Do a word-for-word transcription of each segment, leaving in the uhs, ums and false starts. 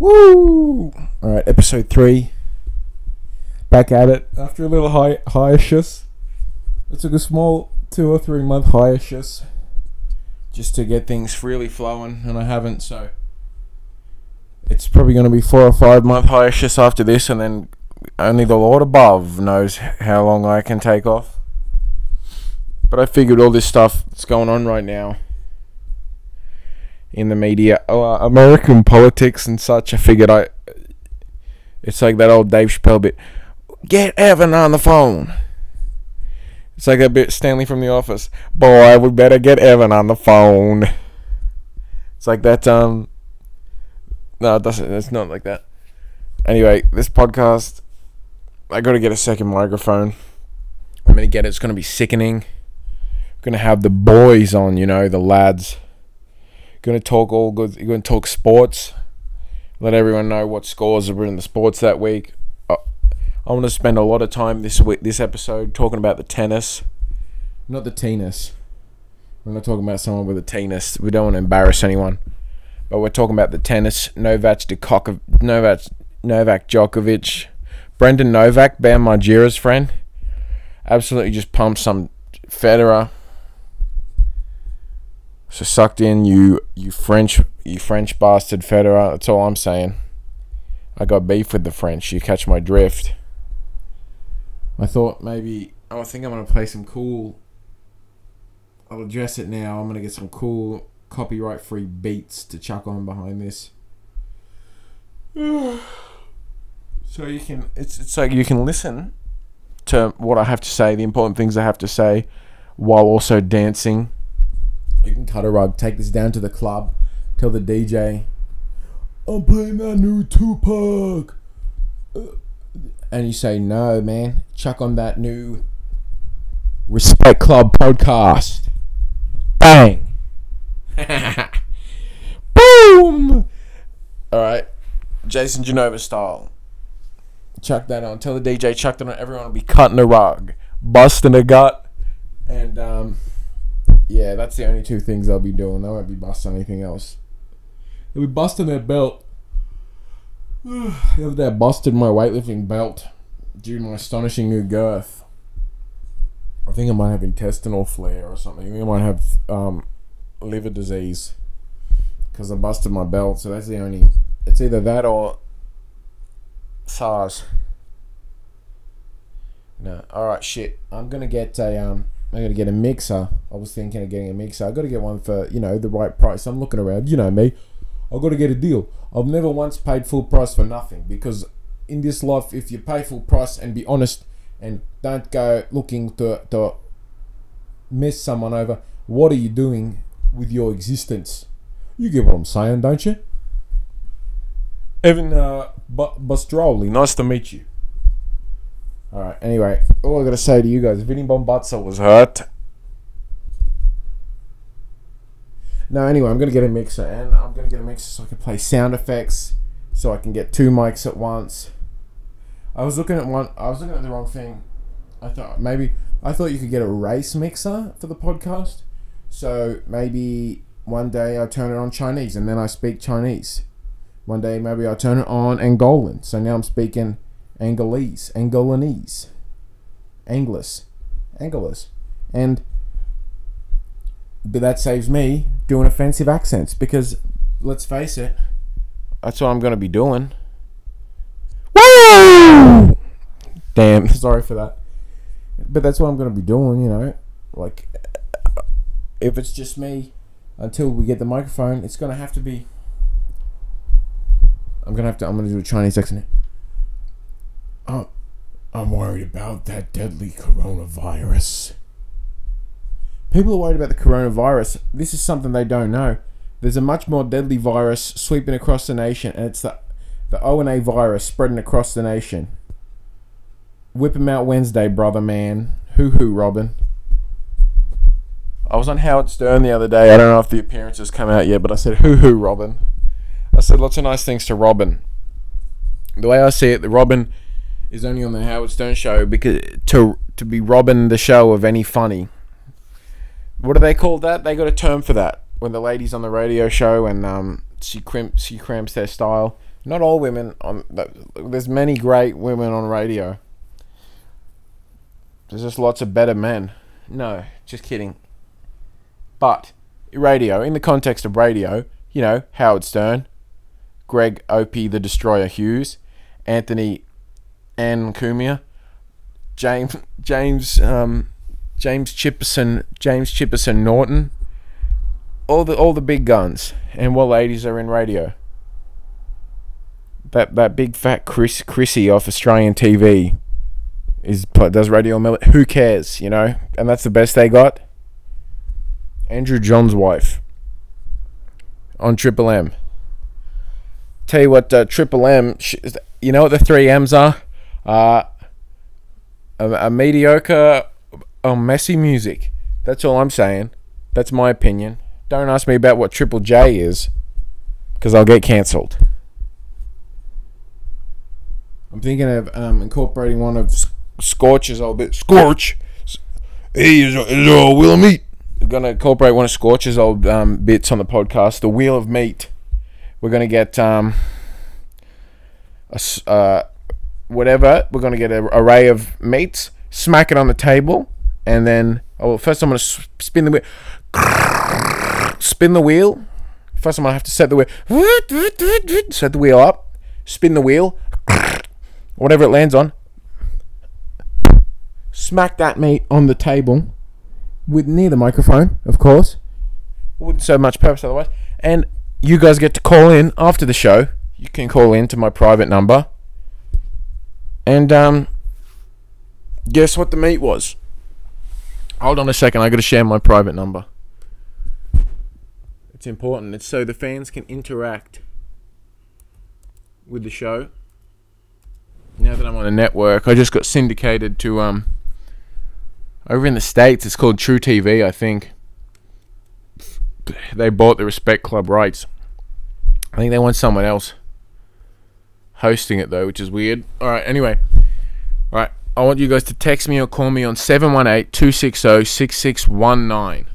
Woo! Alright, episode three. Back at it. After a little hi- hiatus. It took a small two or three month hiatus just to get things really flowing, and I haven't, so it's probably going to be four or five month hiatus after this, and then only the Lord above knows how long I can take off. But I figured all this stuff that's going on right now in the media, uh, American politics and such, I figured I, it's like that old Dave Chappelle bit, get Evan on the phone. It's like a bit Stanley from The Office. Boy, we better get Evan on the phone. It's like that, um... No, it doesn't. It's not like that. Anyway, this podcast, I gotta get a second microphone. I'm gonna get it. It's gonna be sickening. I'm gonna have the boys on, you know, the lads. I'm gonna talk all good... You're gonna talk sports. Let everyone know what scores are in the sports that week. I want to spend a lot of time this week, this episode talking about the tennis. Not the tennis. We're not talking about someone with a tennis. We don't want to embarrass anyone. But we're talking about the tennis. Novak Djokovic, Novak, Novak Djokovic. Brendan Novak, Bam Margera's friend. Absolutely just pumped some Federer. So sucked in, you you French, you French bastard Federer. That's all I'm saying. I got beef with the French. You catch my drift. I thought maybe, oh, I think I'm going to play some cool, I'll address it now, I'm going to get some cool copyright free beats to chuck on behind this. So you can, it's it's like you can listen to what I have to say, the important things I have to say, while also dancing. You can cut a rug, take this down to the club, tell the D J, I'm playing that new Tupac. Uh, And you say, no, man, chuck on that new Respect Club podcast. Bang. Boom. All right. Jason Genova style. Chuck that on. Tell the D J, chuck that on. Everyone will be cutting a rug, busting a gut. And, um, yeah, that's the only two things they'll be doing. They won't be busting anything else. They'll be busting their belt. The other day I busted my weightlifting belt due to my astonishing new girth. I think I might have intestinal flare or something. I think I might have um, liver disease because I busted my belt. So that's the only... It's either that or SARS. No. Alright, shit. I'm going to get a... Um, I'm going to get a mixer. I was thinking of getting a mixer. I've got to get one for, you know, the right price. I'm looking around. You know me. I've got to get a deal. I've never once paid full price for nothing, because in this life, if you pay full price and be honest and don't go looking to, to mess someone over, what are you doing with your existence? You get what I'm saying, don't you? Evan uh, B- Bastroli, nice to meet you. Alright, anyway, all I got to say to you guys, Vinny Bombatza was hurt. No, anyway, I'm going to get a mixer, and I'm going to get a mixer so I can play sound effects, so I can get two mics at once. I was looking at one, I was looking at the wrong thing. I thought maybe, I thought you could get a race mixer for the podcast. So maybe one day I turn it on Chinese, and then I speak Chinese. One day maybe I turn it on Angolan, so now I'm speaking Angolese, Angolanese, Anglis, Angolas, and... But that saves me doing offensive accents, because, let's face it, that's what I'm going to be doing. Woo! Damn, sorry for that. But that's what I'm going to be doing, you know. Like, if it's just me, until we get the microphone, it's going to have to be... I'm going to have to... I'm going to do a Chinese accent. Oh, I'm worried about that deadly coronavirus. People are worried about the coronavirus. This is something they don't know. There's a much more deadly virus sweeping across the nation, and it's the, the O N A virus spreading across the nation. Whip 'em out Wednesday, brother, man. Hoo-hoo, Robin. I was on Howard Stern the other day. I don't know if the appearance has come out yet, but I said, hoo-hoo, Robin. I said lots of nice things to Robin. The way I see it, the Robin is only on the Howard Stern show because to to be Robin the show of any funny. What do they call that? They got a term for that. When the lady's on the radio show and um, she, crimp, she cramps their style. Not all women. On, there's many great women on radio. There's just lots of better men. No, just kidding. But radio, in the context of radio, you know, Howard Stern, Greg Opie the Destroyer Hughes, Anthony Ancumia, James James um, James Chipperson James Chipperson Norton, all the all the big guns, and what ladies are in radio. That that big fat Chris Chrissy off Australian T V is does radio mill. Who cares, you know? And that's the best they got. Andrew John's wife on Triple M. Tell you what, uh, Triple M. Sh- you know what the three M's are? Uh, a, a mediocre, a messy music. That's all I'm saying. That's my opinion. Don't ask me about what Triple J is, because I'll get cancelled. I'm thinking of um, incorporating one of Scorch's old bit. Scorch, hey, is all wheel of meat. We're gonna incorporate one of Scorch's old um, bits on the podcast. The wheel of meat. We're gonna get um, a, uh, whatever. We're gonna get an array of meats. Smack it on the table, and then oh, well, first I'm gonna spin the wheel. Spin the wheel. First I'm gonna have to set the wheel. Set the wheel up. Spin the wheel. Whatever it lands on, smack that meat on the table with near the microphone, of course. Wouldn't so much purpose otherwise. And you guys get to call in after the show. You can call in to my private number. And um, guess what the meat was? Hold on a second. I got to share my private number. It's important. It's so the fans can interact with the show. Now that I'm on a network, I just got syndicated to, um, over in the States, it's called True T V, I think. They bought the Respect Club rights. I think they want someone else hosting it, though, which is weird. Alright, anyway. Alright, I want you guys to text me or call me on seven one eight, two six zero, six six one nine.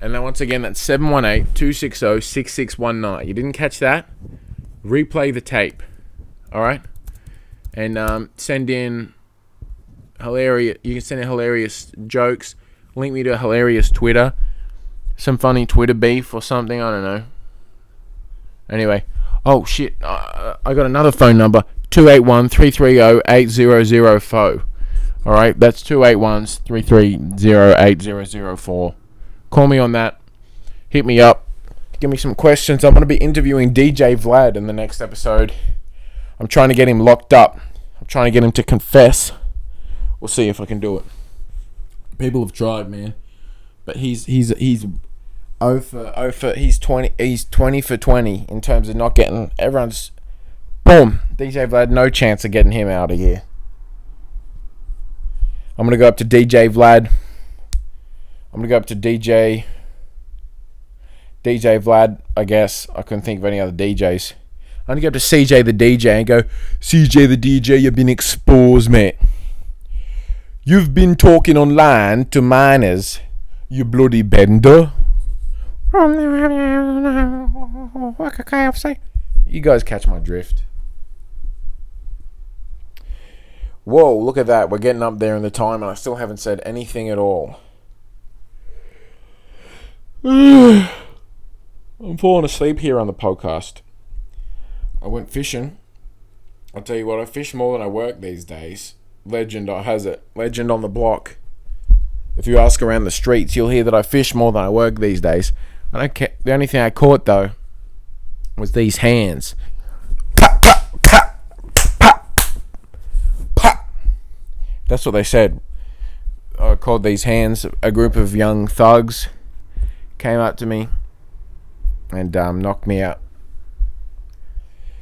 And then once again, that's seven one eight, two six zero, six six one nine. You didn't catch that? Replay the tape. Alright? And um, send in hilarious. You can send in hilarious jokes. Link me to a hilarious Twitter, some funny Twitter beef or something. I don't know. Anyway, oh shit! Uh, I got another phone number: two eight one three three zero eight zero zero four. All right, that's two eight one three three zero eight zero zero four. Call me on that. Hit me up. Give me some questions. I'm gonna be interviewing D J Vlad in the next episode. I'm trying to get him locked up. I'm trying to get him to confess. We'll see if I can do it. People have tried, man, but he's he's he's oh for oh for he's twenty he's twenty for twenty in terms of not getting everyone's boom. D J Vlad, no chance of getting him out of here. I'm gonna go up to D J Vlad. I'm gonna go up to D J D J Vlad. I guess I couldn't think of any other D Js. I'm going to go up to C J the D J and go, C J the D J, you've been exposed, mate. You've been talking online to minors, you bloody bender. You guys catch my drift. Whoa, look at that. We're getting up there in the time and I still haven't said anything at all. I'm falling asleep here on the podcast. I went fishing. I'll tell you what, I fish more than I work these days. Legend has it. Legend on the block. If you ask around the streets, you'll hear that I fish more than I work these days. I don't care. The only thing I caught, though, was these hands. Pop, pop, pop, pop, pop. That's what they said. I called these hands. A group of young thugs came up to me and um, knocked me out.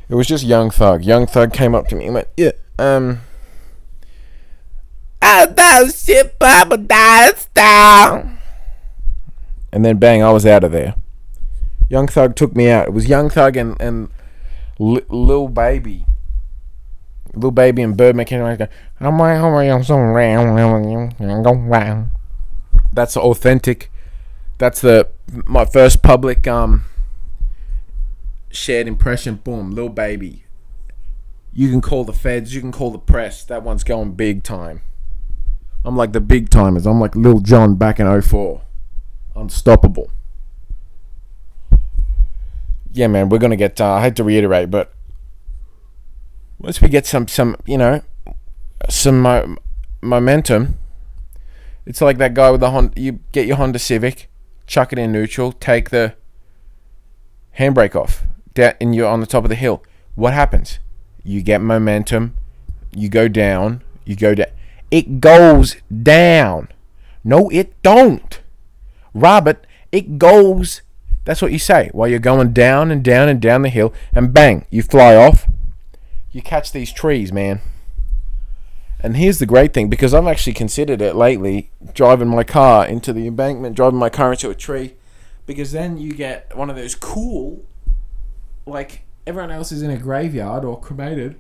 It was just Young Thug. Young Thug came up to me and went, yeah, um, I thought shit, Papa died down. And then bang, I was out of there. Young Thug took me out. It was Young Thug and, and L- Lil Baby. Lil Baby and Birdman came around and go, I'm right, I'm right, I'm so round. That's authentic. That's the my first public, um, shared impression, boom, Lil Baby. You can call the feds, you can call the press. That one's going big time. I'm like the big timers. I'm like Lil Jon back in oh four. Unstoppable. Yeah, man, we're going to get, uh, I hate to reiterate, but once we get some, some you know, some mo- momentum, it's like that guy with the Honda. You get your Honda Civic, chuck it in neutral, take the handbrake off, and you're on the top of the hill. What happens? You get momentum, you go down, you go down. It goes down. No, it don't. Robert, it goes. That's what you say while you're going down and down and down the hill, and bang, you fly off. You catch these trees, man. And here's the great thing, because I've actually considered it lately, driving my car into the embankment, driving my car into a tree, because then you get one of those cool, like, everyone else is in a graveyard or cremated.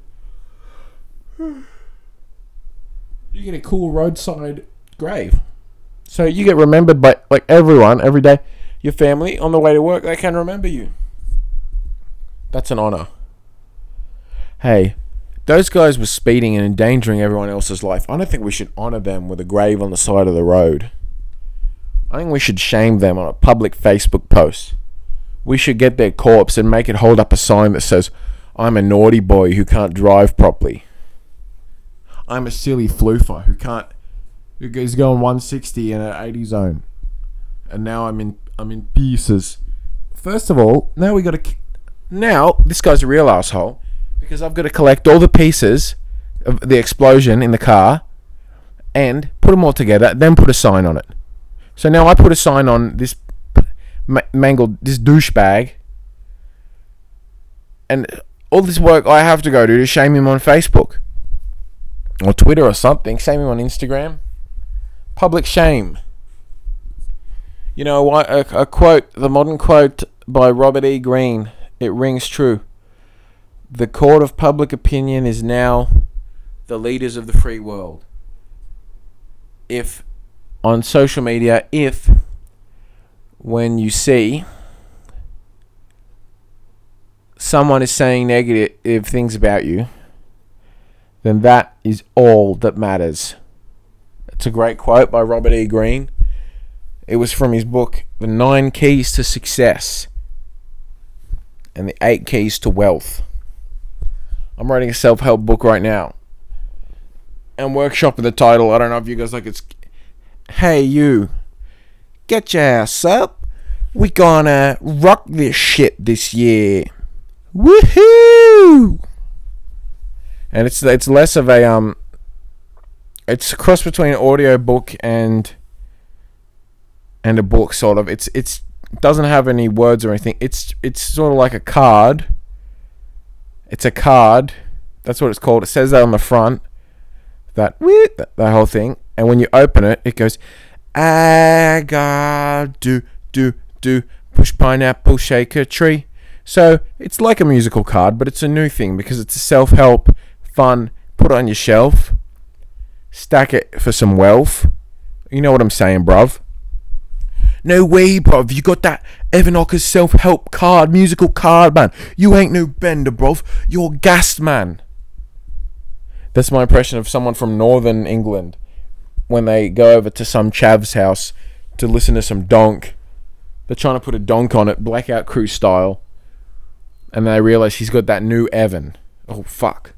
You get a cool roadside grave. So you get remembered by, like, everyone, every day. Your family, on the way to work, they can remember you. That's an honor. Hey, those guys were speeding and endangering everyone else's life. I don't think we should honor them with a grave on the side of the road. I think we should shame them on a public Facebook post. We should get their corpse and make it hold up a sign that says, I'm a naughty boy who can't drive properly. I'm a silly floofer who can't, who's going one sixty in an eighty zone. And now I'm in, I'm in pieces. First of all, now we got to, now this guy's a real asshole, because I've got to collect all the pieces of the explosion in the car and put them all together, then put a sign on it. So now I put a sign on this mangled, this douchebag, and all this work I have to go to to shame him on Facebook or Twitter or something, shame him on Instagram. Public shame. You know, a, a quote, the modern quote by Robert E. Green, it rings true. The court of public opinion is now the leaders of the free world. If on social media, if when you see someone is saying negative things about you, then that is all that matters. It's a great quote by Robert E. Green. It was from his book, The Nine Keys to Success and the Eight Keys to Wealth. I'm writing a self-help book right now and workshopping the title. I don't know if you guys like it's. Hey, you. Get your ass up. We gonna rock this shit this year. Woohoo! And it's it's less of a um. It's a cross between an audio book and and a book, sort of. It's it's doesn't have any words or anything. It's it's sort of like a card. It's a card. That's what it's called. It says that on the front. That that, that whole thing. And when you open it, it goes, I got do do do push pineapple shake a tree. So it's like a musical card, but it's a new thing because it's a self-help, fun. Put it on your shelf, stack it for some wealth. You know what I'm saying, bruv? No way, bruv. You got that Evan Ocker's self-help card, musical card, man. You ain't no bender, bruv. You're gassed, man. That's my impression of someone from Northern England when they go over to some chav's house to listen to some donk. They're trying to put a donk on it, Blackout Crew style. And they realise he's got that new Evan. Oh, fuck.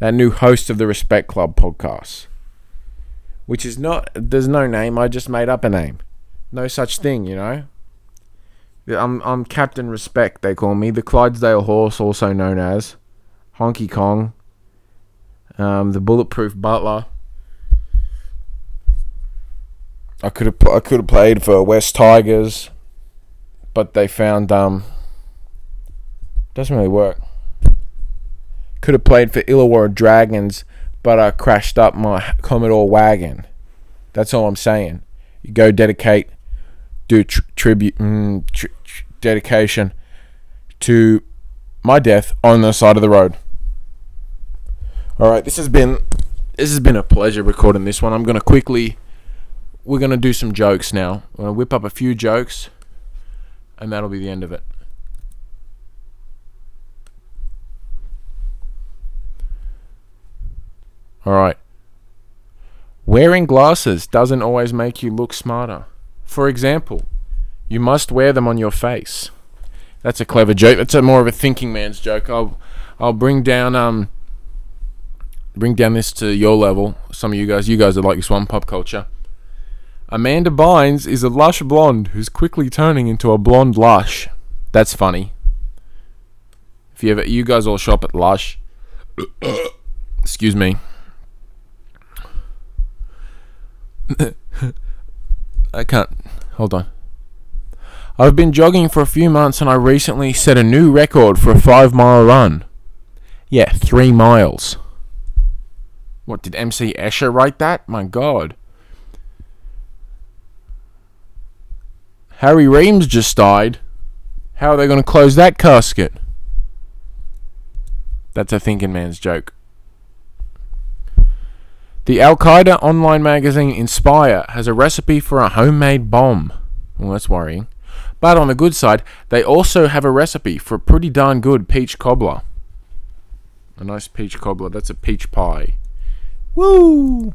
That new host of the Respect Club podcast. Which is not... There's no name. I just made up a name. No such thing, you know? I'm I'm Captain Respect, they call me. The Clydesdale Horse, also known as. Honky Kong. Um, the Bulletproof Butler. I could have I could have played for West Tigers, but they found um doesn't really work. Could have played for Illawarra Dragons, but I crashed up my Commodore wagon. That's all I'm saying. You go dedicate, do tri- tribute, mm, tri- tri- dedication to my death on the side of the road. All right, this has been this has been a pleasure recording this one. I'm gonna quickly. We're going to do some jokes now. I'm going to whip up a few jokes, and that'll be the end of it. All right. Wearing glasses doesn't always make you look smarter. For example, you must wear them on your face. That's a clever joke. That's a more of a thinking man's joke. I'll, I'll bring down um, bring down this to your level. Some of you guys, you guys are like this one, pop culture. Amanda Bynes is a lush blonde who's quickly turning into a blonde lush. That's funny. If you ever, you guys all shop at Lush. Excuse me. I can't. Hold on. I've been jogging for a few months and I recently set a new record for a five mile run. Yeah, three miles. What, did M C Escher write that? My God. Harry Reams just died. How are they going to close that casket? That's a thinking man's joke. The Al-Qaeda online magazine Inspire has a recipe for a homemade bomb. Well, that's worrying. But on the good side, they also have a recipe for a pretty darn good peach cobbler. A nice peach cobbler. That's a peach pie. Woo!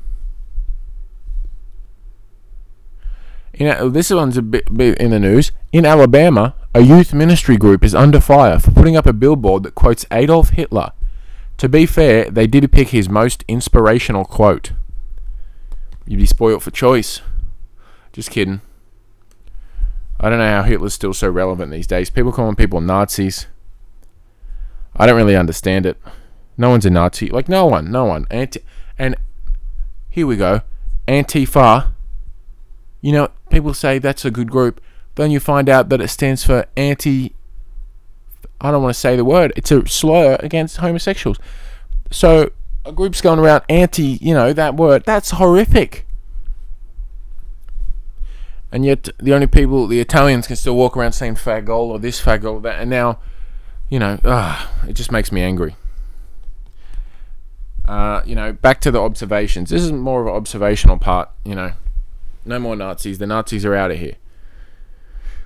In, this one's a bit, bit in the news. In Alabama, a youth ministry group is under fire for putting up a billboard that quotes Adolf Hitler. To be fair, they did pick his most inspirational quote. You'd be spoilt for choice. Just kidding. I don't know how Hitler's still so relevant these days. People calling people Nazis. I don't really understand it. No one's a Nazi. Like, no one. No one. Anti- and here we go. Antifa. You know, people say that's a good group. Then you find out that it stands for anti... I don't want to say the word. It's a slur against homosexuals. So, a group's going around anti, you know, that word. That's horrific. And yet, the only people, the Italians, can still walk around saying fagol or this fagol or that. And now, you know, ugh, it just makes me angry. Uh, you know, back to the observations. This is more of an observational part, you know. No more Nazis. The Nazis are out of here.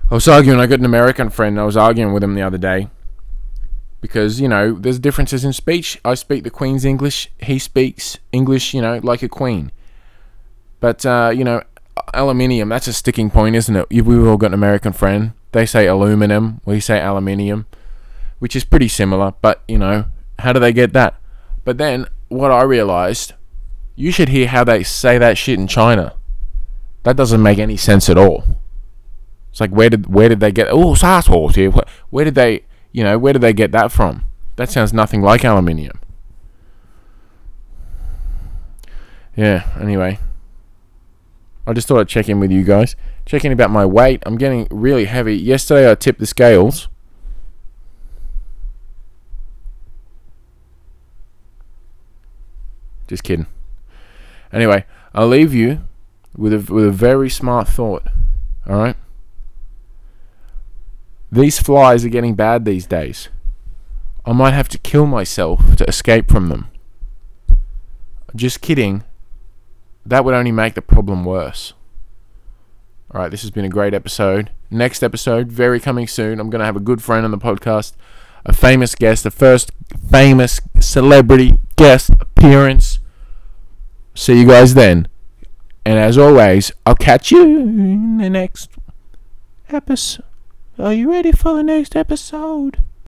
I was arguing. I got an American friend. I was arguing with him the other day. Because, you know, there's differences in speech. I speak the Queen's English. He speaks English, you know, like a queen. But, uh, you know... aluminium, that's a sticking point, isn't it? We've all got an American friend. They say aluminum, we say aluminium, which is pretty similar, but, you know, how do they get that? But then, what I realized, you should hear how they say that shit in China. That doesn't make any sense at all. It's like, where did where did they get, oh, sarsaws here, where did they, you know, where did they get that from? That sounds nothing like aluminium. Yeah, anyway. I just thought I'd check in with you guys. Check in about my weight. I'm getting really heavy. Yesterday I tipped the scales. Just kidding. Anyway, I'll leave you with a, with a very smart thought. Alright? These flies are getting bad these days. I might have to kill myself to escape from them. Just kidding. That would only make the problem worse. All right, this has been a great episode. Next episode, very coming soon. I'm going to have a good friend on the podcast, a famous guest, the first famous celebrity guest appearance. See you guys then. And as always, I'll catch you in the next episode. Are you ready for the next episode?